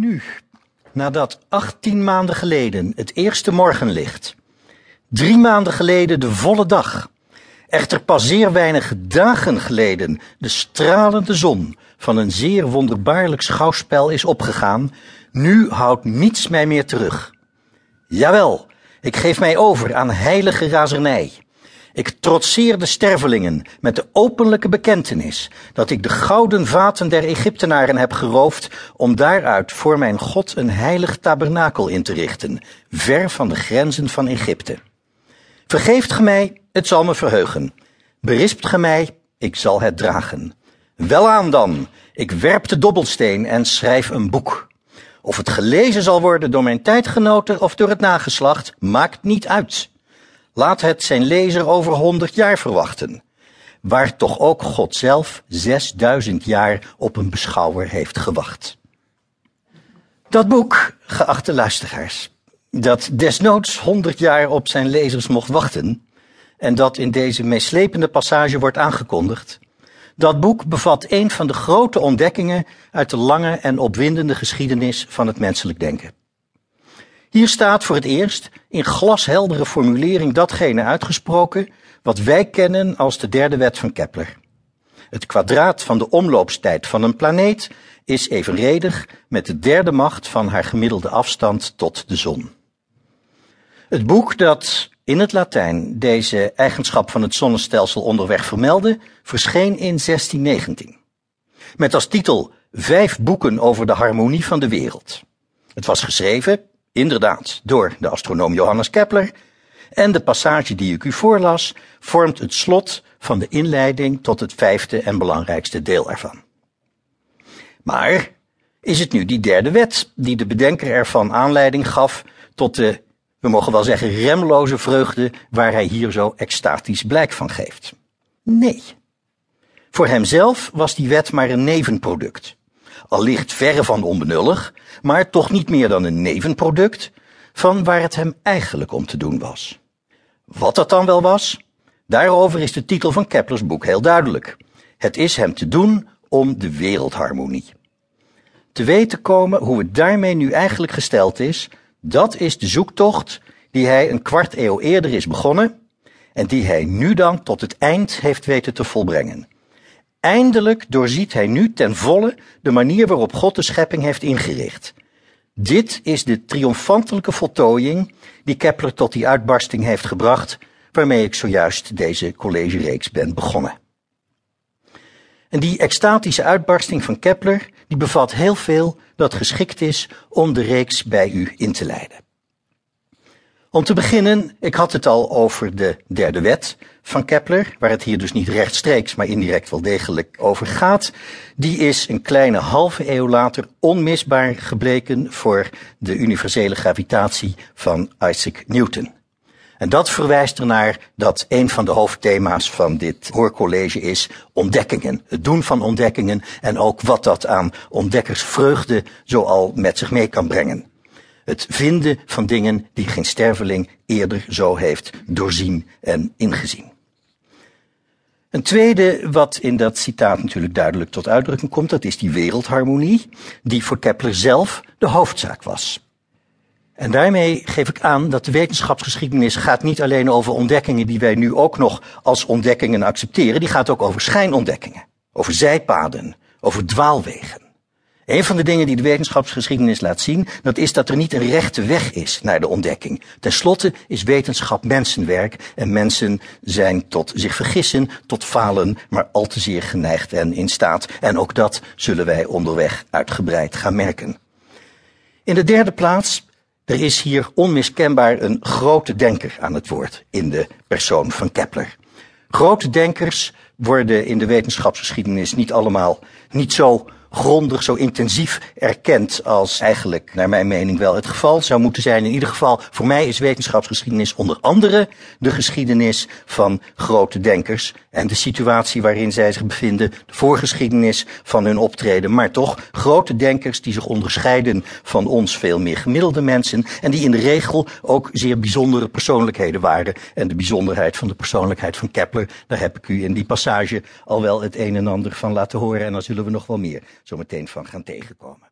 Nu, nadat 18 maanden geleden het eerste morgenlicht, 3 maanden geleden de volle dag, echter pas zeer weinig dagen geleden de stralende zon van een zeer wonderbaarlijk schouwspel is opgegaan, nu houdt niets mij meer terug. Jawel, ik geef mij over aan heilige razernij. Ik trotseer de stervelingen met de openlijke bekentenis dat ik de gouden vaten der Egyptenaren heb geroofd om daaruit voor mijn God een heilig tabernakel in te richten, ver van de grenzen van Egypte. Vergeeft ge mij, het zal me verheugen. Berispt ge mij, ik zal het dragen. Welaan dan, ik werp de dobbelsteen en schrijf een boek. Of het gelezen zal worden door mijn tijdgenoten of door het nageslacht, maakt niet uit. Laat het zijn lezer over 100 jaar verwachten, waar toch ook God zelf 6000 jaar op een beschouwer heeft gewacht. Dat boek, geachte luisteraars, dat desnoods 100 jaar op zijn lezers mocht wachten, en dat in deze meeslepende passage wordt aangekondigd, dat boek bevat een van de grote ontdekkingen uit de lange en opwindende geschiedenis van het menselijk denken. Hier staat voor het eerst in glasheldere formulering datgene uitgesproken wat wij kennen als de derde wet van Kepler. Het kwadraat van de omloopstijd van een planeet is evenredig met de derde macht van haar gemiddelde afstand tot de zon. Het boek dat in het Latijn deze eigenschap van het zonnestelsel onderweg vermeldde, verscheen in 1619. Met als titel 5 boeken over de harmonie van de wereld. Het was geschreven, inderdaad, door de astronoom Johannes Kepler, en de passage die ik u voorlas vormt het slot van de inleiding tot het 5e en belangrijkste deel ervan. Maar is het nu die derde wet die de bedenker ervan aanleiding gaf tot de, we mogen wel zeggen, remloze vreugde waar hij hier zo extatisch blijk van geeft? Nee. Voor hemzelf was die wet maar een nevenproduct. Allicht verre van onbenullig, maar toch niet meer dan een nevenproduct van waar het hem eigenlijk om te doen was. Wat dat dan wel was? Daarover is de titel van Keplers boek heel duidelijk. Het is hem te doen om de wereldharmonie. Te weten komen hoe het daarmee nu eigenlijk gesteld is, dat is de zoektocht die hij een 25 jaar eerder is begonnen en die hij nu dan tot het eind heeft weten te volbrengen. Eindelijk doorziet hij nu ten volle de manier waarop God de schepping heeft ingericht. Dit is de triomfantelijke voltooiing die Kepler tot die uitbarsting heeft gebracht, waarmee ik zojuist deze collegereeks ben begonnen. En die extatische uitbarsting van Kepler, die bevat heel veel dat geschikt is om de reeks bij u in te leiden. Om te beginnen, ik had het al over de derde wet van Kepler, waar het hier dus niet rechtstreeks, maar indirect wel degelijk over gaat. Die is een kleine halve eeuw later onmisbaar gebleken voor de universele gravitatie van Isaac Newton. En dat verwijst ernaar dat een van de hoofdthema's van dit hoorcollege is ontdekkingen. Het doen van ontdekkingen en ook wat dat aan ontdekkersvreugde zoal met zich mee kan brengen. Het vinden van dingen die geen sterveling eerder zo heeft doorzien en ingezien. Een tweede wat in dat citaat natuurlijk duidelijk tot uitdrukking komt, dat is die wereldharmonie die voor Kepler zelf de hoofdzaak was. En daarmee geef ik aan dat de wetenschapsgeschiedenis gaat niet alleen over ontdekkingen die wij nu ook nog als ontdekkingen accepteren. Die gaat ook over schijnontdekkingen, over zijpaden, over dwaalwegen. Een van de dingen die de wetenschapsgeschiedenis laat zien, dat is dat er niet een rechte weg is naar de ontdekking. Ten slotte is wetenschap mensenwerk en mensen zijn tot zich vergissen, tot falen, maar al te zeer geneigd en in staat. En ook dat zullen wij onderweg uitgebreid gaan merken. In de derde plaats, er is hier onmiskenbaar een grote denker aan het woord in de persoon van Kepler. Grote denkers worden in de wetenschapsgeschiedenis niet allemaal, niet zo grondig, zo intensief erkend als eigenlijk naar mijn mening wel het geval zou moeten zijn. In ieder geval, voor mij is wetenschapsgeschiedenis onder andere de geschiedenis van grote denkers en de situatie waarin zij zich bevinden, de voorgeschiedenis van hun optreden, maar toch grote denkers die zich onderscheiden van ons veel meer gemiddelde mensen en die in de regel ook zeer bijzondere persoonlijkheden waren. En de bijzonderheid van de persoonlijkheid van Kepler, daar heb ik u in die passage al wel het een en ander van laten horen en daar zullen we nog wel meer zometeen van gaan tegenkomen.